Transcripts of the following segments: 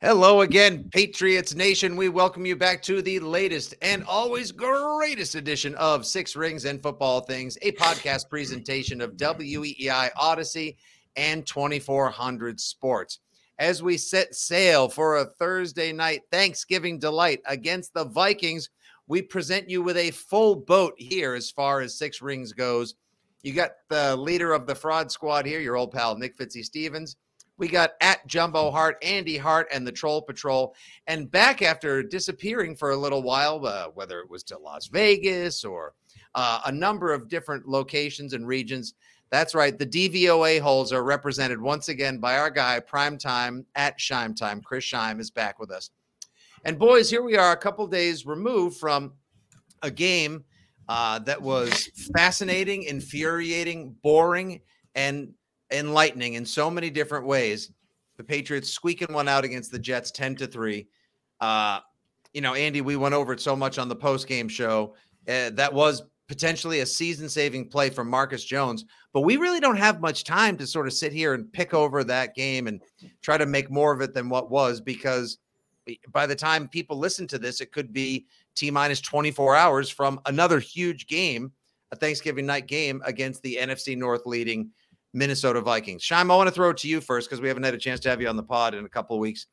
Hello again, Patriots Nation. We welcome you back to the latest and always greatest edition of Six Rings and Football Things, a podcast presentation of WEEI Odyssey and 2400 Sports. As we set sail for a Thursday night Thanksgiving delight against the Vikings, we present you with a full boat here as far as Six Rings goes. You got the leader of the fraud squad here, your old pal Nick Fitzy Stevens. We got at Jumbo Heart, Andy Hart, and the Troll Patrol. And back after disappearing for a little while, whether it was to Las Vegas or a number of different locations and regions. That's right. The DVOA holes are represented once again by our guy, Primetime, at Schiem Time. Chris Schiem is back with us. And boys, here we are a couple days removed from a game that was fascinating, infuriating, boring, and enlightening in so many different ways. The Patriots squeaking one out against the Jets 10-3. Andy, we went over it so much on the post-game show. That was potentially a season-saving play from Marcus Jones, but we really don't have much time to sort of sit here and pick over that game and try to make more of it than what was, because by the time people listen to this, it could be T-minus 24 hours from another huge game, a Thanksgiving night game against the NFC North leading Minnesota Vikings. Schiem, I want to throw it to you first because we haven't had a chance to have you on the pod in a couple of weeks.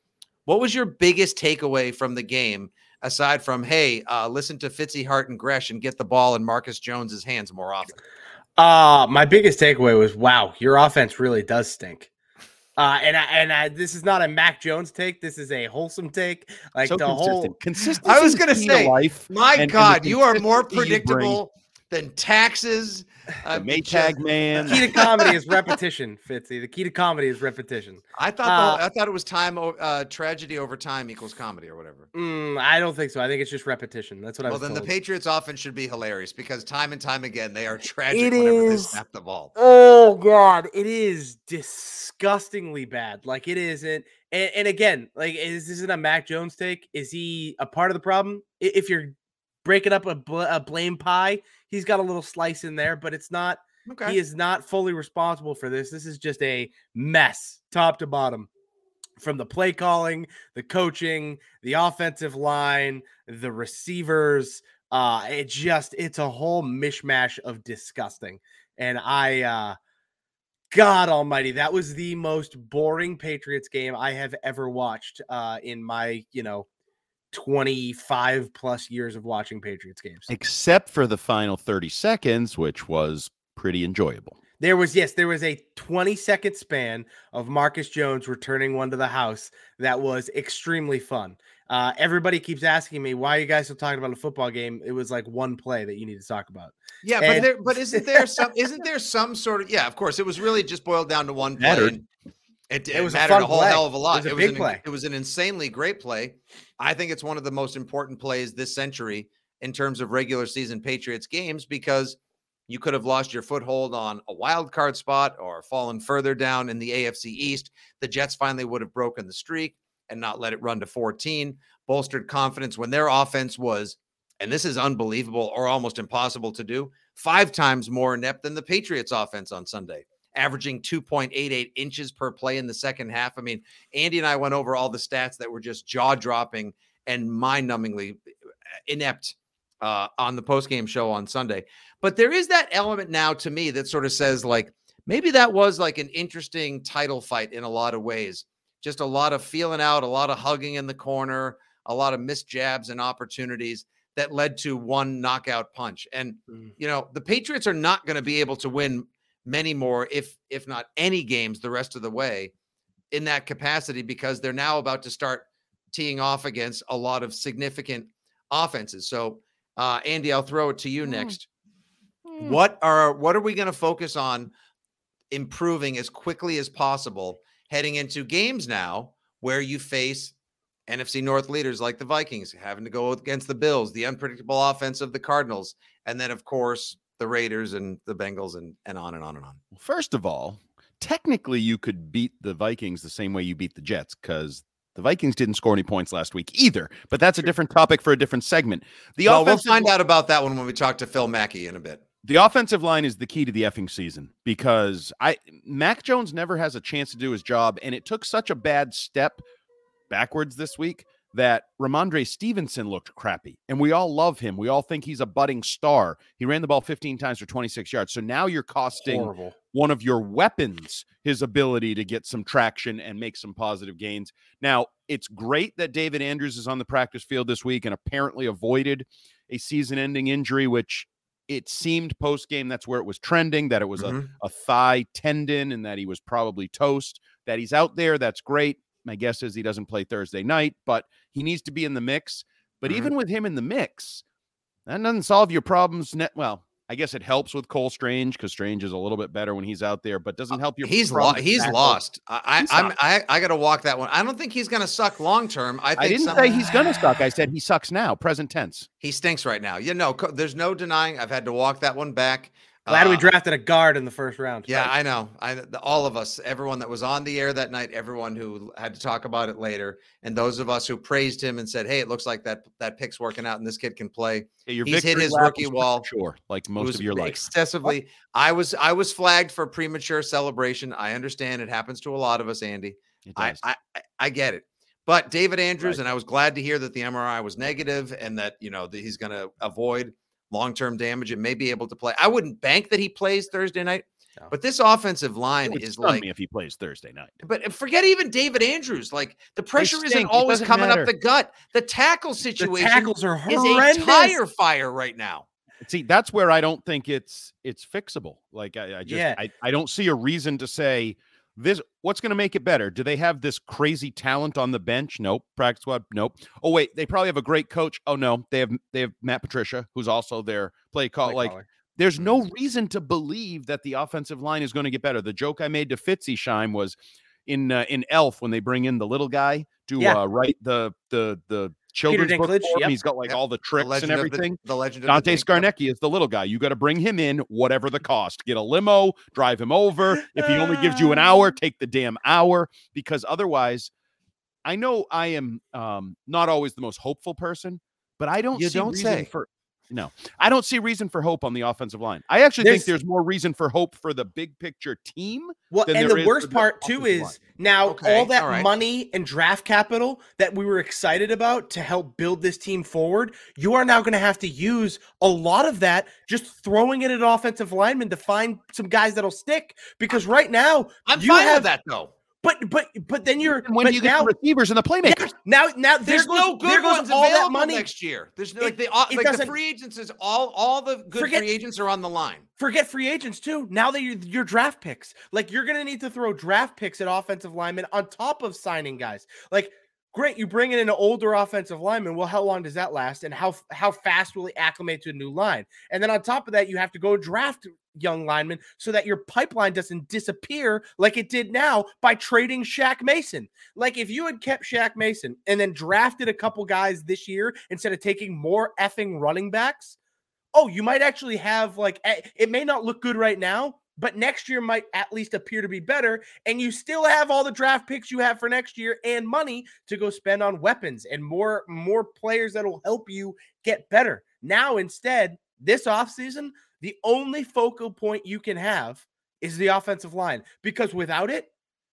What was your biggest takeaway from the game, aside from, hey, listen to Fitzy, Hart, and Gresh and get the ball in Marcus Jones's hands more often? My biggest takeaway was, wow, your offense really does stink. And this is not a Mac Jones take. This is a wholesome take. Like so the consistent. I was going to say, life, my God, you are more predictable than taxes. Maytag man. The key to comedy is repetition, Fitzy. The key to comedy is repetition. I thought it was time. Tragedy over time equals comedy, or whatever. I don't think so. I think it's just repetition. That's what I was told. Well, then the Patriots' offense should be hilarious because time and time again they are tragic they snap the ball. Oh God, it is disgustingly bad. Like it isn't. And again, like this isn't a Mac Jones take. Is he a part of the problem? If you're breaking up a blame pie, he's got a little slice in there, but it's not. Okay. He is not fully responsible for this. This is just a mess, top to bottom, from the play calling, the coaching, the offensive line, the receivers. It's a whole mishmash of disgusting. And God almighty, that was the most boring Patriots game I have ever watched in my, 25 plus years of watching Patriots games, except for the final 30 seconds, which was pretty enjoyable. There was a 20-second span of Marcus Jones returning one to the house that was extremely fun. Everybody keeps asking me, why are you guys still talking about a football game? It was like one play that you need to talk about. Yeah, and but isn't there some sort of, yeah, of course, it was really just boiled down to one play. It was mattered a whole hell of a lot. It was an insanely great play. I think it's one of the most important plays this century in terms of regular season Patriots games, because you could have lost your foothold on a wild card spot or fallen further down in the AFC East. The Jets finally would have broken the streak and not let it run to 14, bolstered confidence when their offense was, and this is unbelievable or almost impossible to do, 5 times more inept than the Patriots offense on Sunday, averaging 2.88 inches per play in the second half. I mean, Andy and I went over all the stats that were just jaw-dropping and mind-numbingly inept on the post-game show on Sunday. But there is that element now to me that sort of says, like, maybe that was like an interesting title fight in a lot of ways. Just a lot of feeling out, a lot of hugging in the corner, a lot of missed jabs and opportunities that led to one knockout punch. And, the Patriots are not going to be able to win many more, if not any games the rest of the way in that capacity, because they're now about to start teeing off against a lot of significant offenses. So, Andy, I'll throw it to you next. What are we going to focus on improving as quickly as possible heading into games now where you face NFC North leaders like the Vikings, having to go against the Bills, the unpredictable offense of the Cardinals, and then, of course, the Raiders and the Bengals and on and on and on? Well, first of all, technically you could beat the Vikings the same way you beat the Jets, because the Vikings didn't score any points last week either, but that's a different topic for a different segment. We'll find out about that one when we talk to Phil Mackey in a bit. The offensive line is the key to the effing season, because Mac Jones never has a chance to do his job, and it took such a bad step backwards this week, that Ramondre Stevenson looked crappy, and we all love him. We all think he's a budding star. He ran the ball 15 times for 26 yards. So now you're costing one of your weapons his ability to get some traction and make some positive gains. Now, it's great that David Andrews is on the practice field this week and apparently avoided a season-ending injury, which it seemed post-game that's where it was trending, that it was a thigh tendon and that he was probably toast. That he's out there, that's great. My guess is he doesn't play Thursday night, but he needs to be in the mix. But even with him in the mix, that doesn't solve your problems. Well, I guess it helps with Cole Strange because Strange is a little bit better when he's out there, but doesn't help your problems. He's lost. I got to walk that one. I don't think he's going to suck long term. I didn't say he's going to suck. I said he sucks now, present tense. He stinks right now. You know, there's no denying I've had to walk that one back. Glad we drafted a guard in the first round. Yeah, right. I know. All of us, everyone that was on the air that night, everyone who had to talk about it later, and those of us who praised him and said, hey, it looks like that pick's working out and this kid can play. Yeah, he's hit his rookie wall. Sure, like most of your life. Excessively. I was flagged for premature celebration. I understand. It happens to a lot of us, Andy. It does. I get it. But David Andrews, and I was glad to hear that the MRI was negative and that, you know, that he's going to avoid long-term damage and may be able to play. I wouldn't bank that he plays Thursday night, but this offensive line is like me if he plays Thursday night. But forget even David Andrews. Like the pressure isn't always coming up the gut. The tackle situation are horrendous. Is a tire fire right now. See, that's where I don't think it's fixable. Like I don't see a reason to say this. What's going to make it better? Do they have this crazy talent on the bench? Nope. Practice squad? Nope. Oh, wait. They probably have a great coach. Oh, no. They have Matt Patricia, who's also their play caller. There's no reason to believe that the offensive line is going to get better. The joke I made to Fitzy Schiem was in Elf when they bring in the little guy to write the children's book for him. He's got all the tricks and everything. The legend of Dante Scarnecchi is the little guy. You got to bring him in, whatever the cost. Get a limo, drive him over. If he only gives you an hour, take the damn hour, because otherwise, I know I am not always the most hopeful person, but I don't see reason for hope on the offensive line. I actually think there's more reason for hope for the big picture team. Well, and the worst part too is now all that money and draft capital that we were excited about to help build this team forward, you are now going to have to use a lot of that just throwing it at offensive linemen to find some guys that'll stick. Because right now, I'm fine with that though. But then you're when you get the receivers and the playmakers. Yeah, now there's no good ones all available that money next year. There's the free agents is all the good free agents are on the line. Forget free agents too. Now that your draft picks, like you're gonna need to throw draft picks at offensive linemen on top of signing guys. Like great, you bring in an older offensive lineman. Well, how long does that last, and how fast will he acclimate to a new line? And then on top of that, you have to go draft young linemen so that your pipeline doesn't disappear like it did now by trading Shaq Mason. Like if you had kept Shaq Mason and then drafted a couple guys this year instead of taking more effing running backs, you might actually have it may not look good right now, but next year might at least appear to be better. And you still have all the draft picks you have for next year and money to go spend on weapons and more players that will help you get better. Now, instead, this offseason, the only focal point you can have is the offensive line, because without it,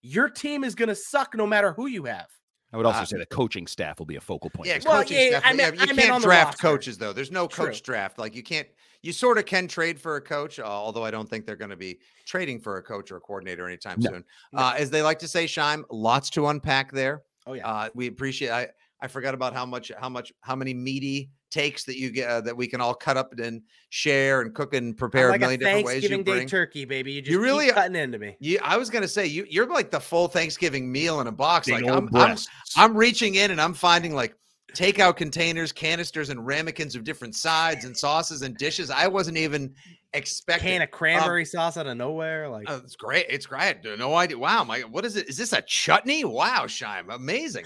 your team is going to suck no matter who you have. I would also say the coaching staff will be a focal point. Yeah, coaching staff. You can't draft coaches, though. There's no coach draft. Like you can't. You sort of can trade for a coach, although I don't think they're going to be trading for a coach or a coordinator anytime soon. No. As they like to say, Schiem, lots to unpack there. Oh yeah, we appreciate. I forgot about how many meaty takes that you get that we can all cut up and share and cook and prepare a million different ways. Thanksgiving Day turkey, baby. You really keep cutting into me. Yeah, I was gonna say you're like the full Thanksgiving meal in a box. Big like I'm reaching in and I'm finding like takeout containers, canisters, and ramekins of different sides and sauces and dishes. I wasn't even expecting. Can of cranberry sauce out of nowhere. Like it's great. It's great. No idea. Wow, what is it? Is this a chutney? Wow, Schiem, amazing.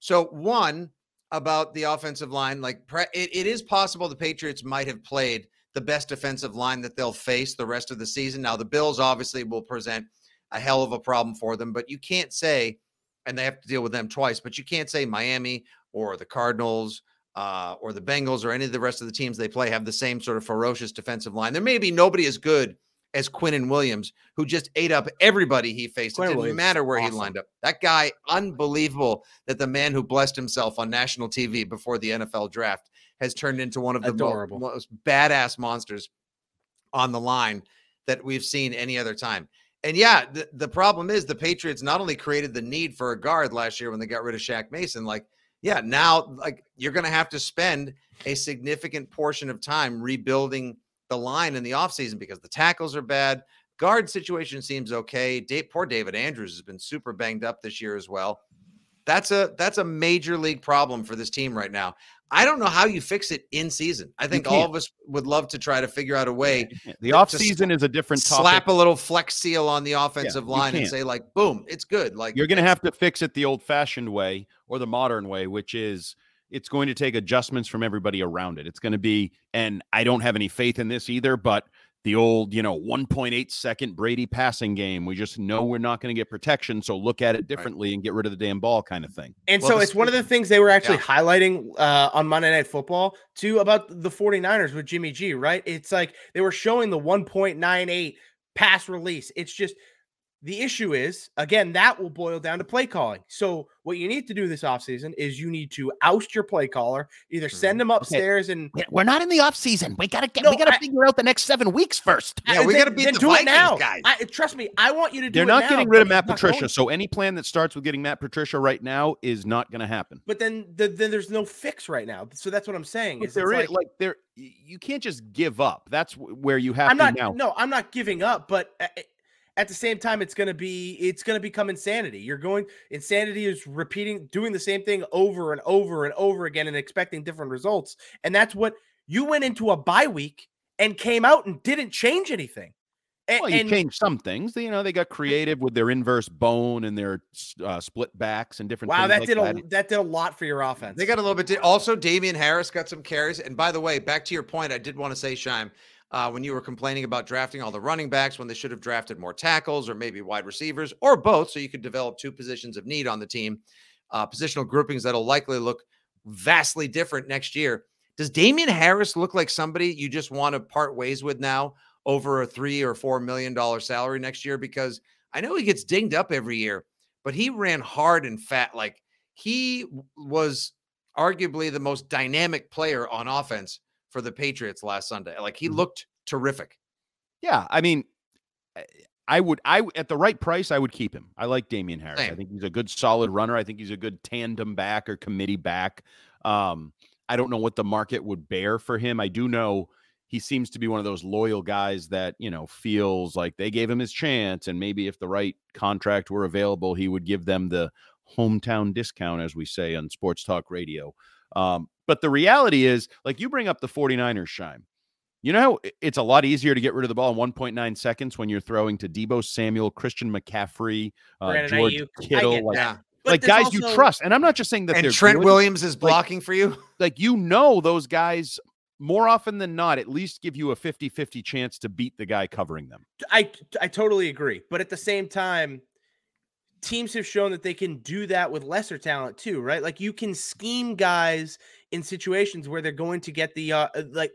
So one. About the offensive line, it is possible the Patriots might have played the best defensive line that they'll face the rest of the season. Now, the Bills obviously will present a hell of a problem for them, but you can't say, and they have to deal with them twice, but you can't say Miami or the Cardinals or the Bengals or any of the rest of the teams they play have the same sort of ferocious defensive line. There may be nobody as good as Quinnen Williams, who just ate up everybody he faced. It didn't matter where he lined up. That guy, unbelievable, that the man who blessed himself on national TV before the NFL draft has turned into one of the most badass monsters on the line that we've seen any other time. And yeah, the problem is the Patriots not only created the need for a guard last year when they got rid of Shaq Mason, now you're going to have to spend a significant portion of time rebuilding the line in the offseason because the tackles are bad. Guard situation seems okay. Poor David Andrews has been super banged up this year as well. That's a major league problem for this team right now. I don't know how you fix it in season. I think all of us would love to try to figure out a way. The offseason is a different topic. Slap a little flex seal on the offensive line and say, boom, it's good. You're going to have to fix it the old-fashioned way or the modern way, which is it's going to take adjustments from everybody around it. It's going to be, and I don't have any faith in this either, but the old, 1.8-second Brady passing game. We just know we're not going to get protection, so look at it differently and get rid of the damn ball kind of thing. And so it's one of the things they were actually highlighting on Monday Night Football, too, about the 49ers with Jimmy G, right? It's like they were showing the 1.98 pass release. It's just the issue is, again, that will boil down to play calling. So what you need to do this offseason is you need to oust your play caller, either send them upstairs and we're not in the offseason. We got to figure out the next 7 weeks first. Yeah, we got to beat the Vikings, guys. Trust me, I want you to do it now. They're not getting rid of Matt Patricia, so any plan that starts with getting Matt Patricia right now is not going to happen. But then, there's no fix right now. So that's what I'm saying. But there is you can't just give up. That's where you have to now. No, I'm not giving up, but at the same time, it's going to become insanity. Insanity is doing the same thing over and over and over again and expecting different results. And that's what you went into a bye week and came out and didn't change anything. You changed some things. They got creative with their inverse bone and their split backs and different things. That did a lot for your offense. They got a little bit. Also, Damian Harris got some carries. And by the way, back to your point, I did want to say, Schiem, when you were complaining about drafting all the running backs when they should have drafted more tackles or maybe wide receivers or both, so you could develop two positions of need on the team, positional groupings that'll likely look vastly different next year. Does Damian Harris look like somebody you just want to part ways with now over a $3 or $4 million salary next year? Because I know he gets dinged up every year, but he ran hard and fat. He was arguably the most dynamic player on offense for the Patriots last Sunday. He looked terrific. Yeah. I mean, I would at the right price, I would keep him. I like Damian Harris. Same. I think he's a good solid runner. I think he's a good tandem back or committee back. I don't know what the market would bear for him. I do know he seems to be one of those loyal guys that, feels like they gave him his chance. And maybe if the right contract were available, he would give them the hometown discount, as we say on Sports Talk Radio. But the reality is, you bring up the 49ers, Schiem. It's a lot easier to get rid of the ball in 1.9 seconds when you're throwing to Debo Samuel, Christian McCaffrey, George Kittle. Guys you trust. And I'm not just saying that they're Trent Williams is blocking for you. Those guys, more often than not, at least give you a 50-50 chance to beat the guy covering them. I totally agree. But at the same time, teams have shown that they can do that with lesser talent too, right? You can scheme guys in situations where they're going to get the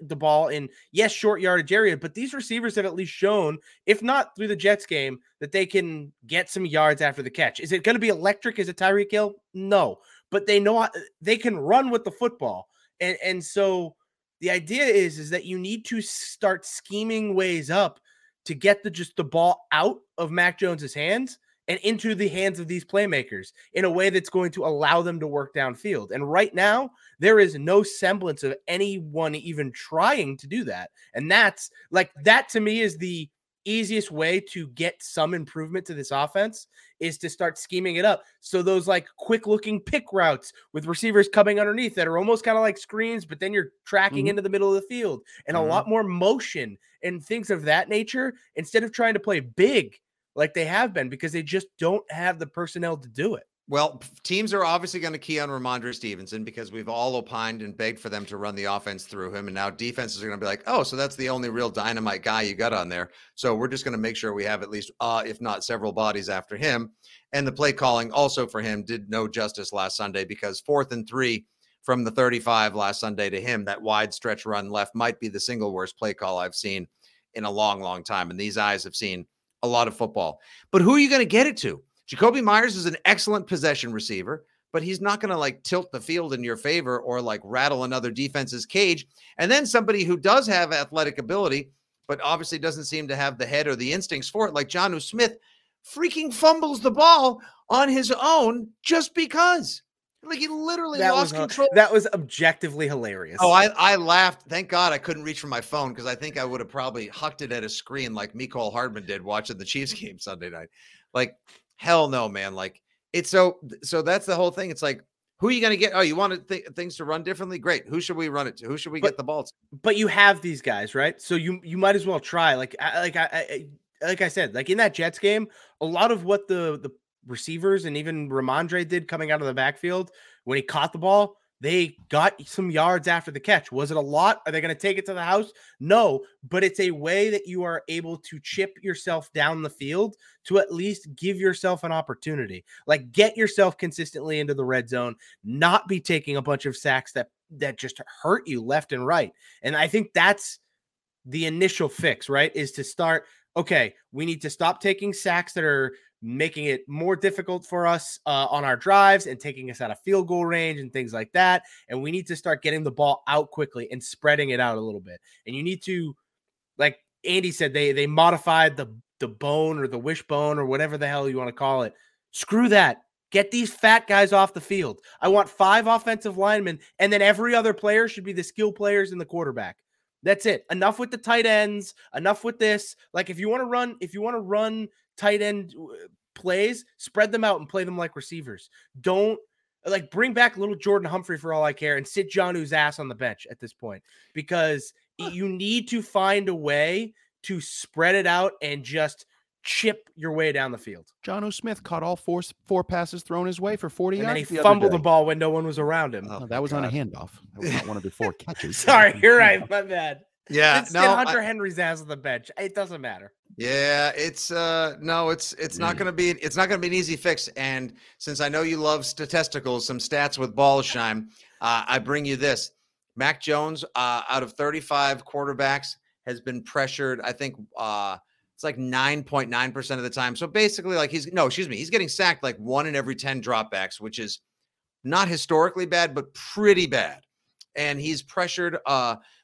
the ball in short yardage area, but these receivers have at least shown, if not through the Jets game, that they can get some yards after the catch. Is it going to be electric? Is it Tyreek Hill? No, but they know they can run with the football. And so the idea is that you need to start scheming ways up to get the ball out of Mac Jones's hands and into the hands of these playmakers in a way that's going to allow them to work downfield. And right now, there is no semblance of anyone even trying to do that. And that's that to me is the easiest way to get some improvement to this offense is to start scheming it up. So those quick looking pick routes with receivers coming underneath that are almost kind of like screens, but then you're tracking into the middle of the field and a lot more motion and things of that nature instead of trying to play big like they have been, because they just don't have the personnel to do it. Well, teams are obviously going to key on Ramondre Stevenson because we've all opined and begged for them to run the offense through him. And now defenses are going to be like, oh, so that's the only real dynamite guy you got on there. So we're just going to make sure we have at least, if not several bodies after him. And the play calling also for him did no justice last Sunday, because 4th and 3 from the 35 last Sunday to him, that wide stretch run left might be the single worst play call I've seen in a long, long time. And these eyes have seen a lot of football. But who are you going to get it to? Jacoby Myers is an excellent possession receiver, but he's not going to like tilt the field in your favor or like rattle another defense's cage. And then somebody who does have athletic ability, but obviously doesn't seem to have the head or the instincts for it, like Jonnu Smith, freaking fumbles the ball on his own just because. Like, he literally lost control. That was objectively hilarious. Oh, I laughed. Thank God I couldn't reach for my phone because I think I would have probably hucked it at a screen like Mecole Hardman did watching the Chiefs game Sunday night. Like, hell no, man. Like, it's so that's the whole thing. It's like, who are you going to get? Oh, you want things to run differently? Great. Who should we run it to? Who should we get the ball to? But you have these guys, right? So you might as well try. Like I said, like in that Jets game, a lot of what the receivers and even Ramondre did coming out of the backfield when he caught the ball, they got some yards after the catch. Was it a lot? Are they going to take it to the house? No, but it's a way that you are able to chip yourself down the field to at least give yourself an opportunity. Like, get yourself consistently into the red zone, not be taking a bunch of sacks that just hurt you left and right. And I think that's the initial fix, right? Is to start, okay, we need to stop taking sacks that are making it more difficult for us on our drives and taking us out of field goal range and things like that. And we need to start getting the ball out quickly and spreading it out a little bit. And you need to, like Andy said, they modified the bone or the wishbone or whatever the hell you want to call it. Screw that. Get these fat guys off the field. I want 5 offensive linemen, and then every other player should be the skill players and the quarterback. That's it. Enough with the tight ends, enough with this. Like, if you want to run tight end plays, spread them out and play them like receivers. Don't like bring back little Jordan Humphrey for all I care and sit Jonnu's ass on the bench at this point, because you need to find a way to spread it out and just chip your way down the field. Jonnu Smith caught all four passes thrown his way for 40 yards. And then he fumbled the ball when no one was around him. Oh, that was on a handoff. That was not one of the 4 catches. Sorry, you're right. My bad. Yeah, it's Hunter Henry's ass on the bench. It doesn't matter. Yeah, it's not going to be an easy fix. And since I know you love statisticals, some stats with balls, Schiem, I bring you this. Mac Jones, out of 35 quarterbacks, has been pressured, I think, it's like 9.9% of the time. So basically, like he's getting sacked like 1 in every 10 dropbacks, which is not historically bad, but pretty bad. And he's pressured.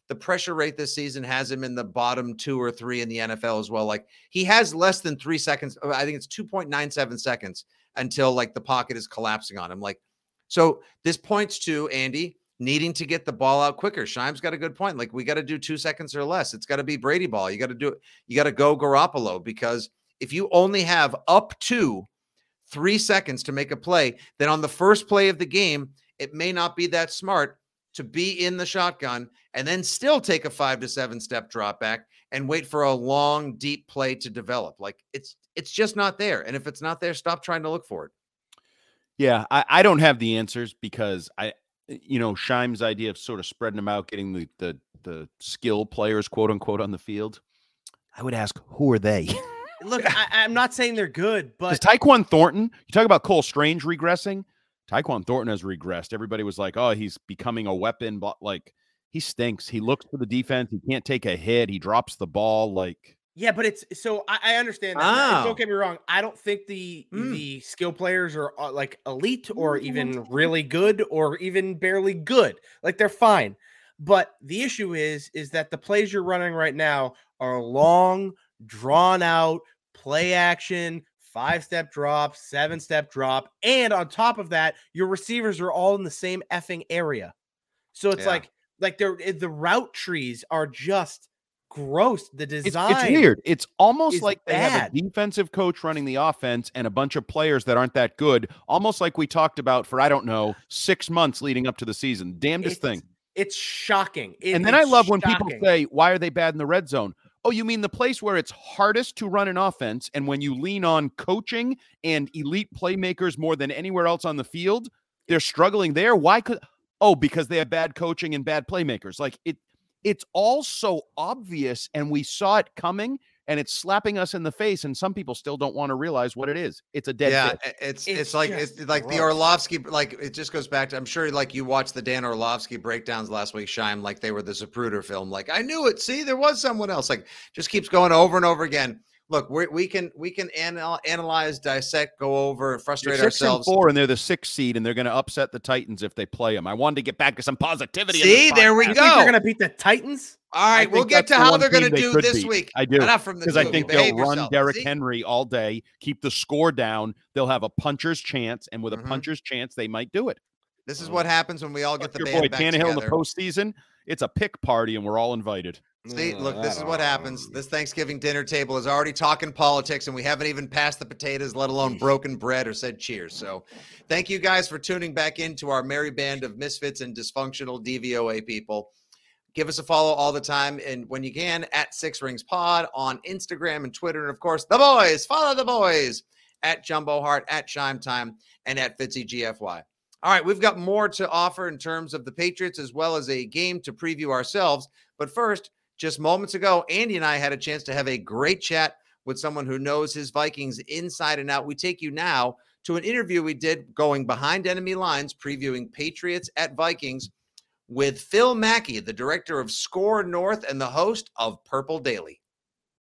The pressure rate this season has him in the bottom 2 or 3 in the NFL as well. Like, he has less than 3 seconds. I think it's 2.97 seconds until like the pocket is collapsing on him. Like, so this points to Andy needing to get the ball out quicker. Schiem's got a good point. Like, we got to do 2 seconds or less. It's got to be Brady ball. You got to do it. You got to go Garoppolo, because if you only have up to 3 seconds to make a play, then on the first play of the game, it may not be that smart to be in the shotgun and then still take a 5 to 7 step drop back and wait for a long, deep play to develop. Like, it's just not there. And if it's not there, stop trying to look for it. Yeah. I don't have the answers, because Schiem's idea of sort of spreading them out, getting the skill players, quote unquote, on the field. I would ask, who are they? Look, I'm not saying they're good, but Tyquan Thornton, you talk about Cole Strange regressing. Tyquan Thornton has regressed. Everybody was like, oh, he's becoming a weapon, but like, he stinks. He looks for the defense. He can't take a hit. He drops the ball. Like, yeah, but it's so I understand that. Oh. Don't get me wrong. I don't think the skill players are like elite or even really good or even barely good. Like, they're fine. But the issue is that the plays you're running right now are long, drawn out play action. 5-step drop, 7-step drop. And on top of that, your receivers are all in the same effing area. So it's like the route trees are just gross. The design. It's weird. It's almost like they have a defensive coach running the offense and a bunch of players that aren't that good. Almost like we talked about for, I don't know, 6 months leading up to the season. Damnedest thing. It's shocking. And then I love when people say, why are they bad in the red zone? Oh, you mean the place where it's hardest to run an offense, and when you lean on coaching and elite playmakers more than anywhere else on the field, they're struggling there? Why could? Oh, because they have bad coaching and bad playmakers. Like, it's all so obvious, and we saw it coming, and it's slapping us in the face, and some people still don't want to realize what it is. It's a dead pitch. It's like the Orlovsky, like it just goes back to, I'm sure like you watched the Dan Orlovsky breakdowns last week, Schiem, like they were the Zapruder film. Like, I knew it. See, there was someone else. Like, just keeps going over and over again. Look, we can analyze, dissect, go over, and frustrate ourselves. 6-4, and they're the 6th seed, and they're going to upset the Titans if they play them. I wanted to get back to some positivity. See, there we go. You think they're going to beat the Titans? All right, we'll get to how they're going to do this week. I do, because I think they'll run Derrick Henry all day, keep the score down. They'll have a puncher's chance, and with a puncher's chance, they might do it. This is what happens when we all get the band back together. Tannehill in the postseason, it's a pick party, and we're all invited. See, look, this is what happens. This Thanksgiving dinner table is already talking politics, and we haven't even passed the potatoes, let alone broken bread or said cheers. So thank you guys for tuning back into our merry band of misfits and dysfunctional DVOA people. Give us a follow all the time, and when you can, at Six Rings Pod on Instagram and Twitter. And, of course, the boys. Follow the boys at Jumbo Heart, at Schiem Time, and at Fitzy GFY. All right, we've got more to offer in terms of the Patriots as well as a game to preview ourselves. But first, just moments ago, Andy and I had a chance to have a great chat with someone who knows his Vikings inside and out. We take you now to an interview we did going behind enemy lines, previewing Patriots at Vikings with Phil Mackey, the director of Score North and the host of Purple Daily.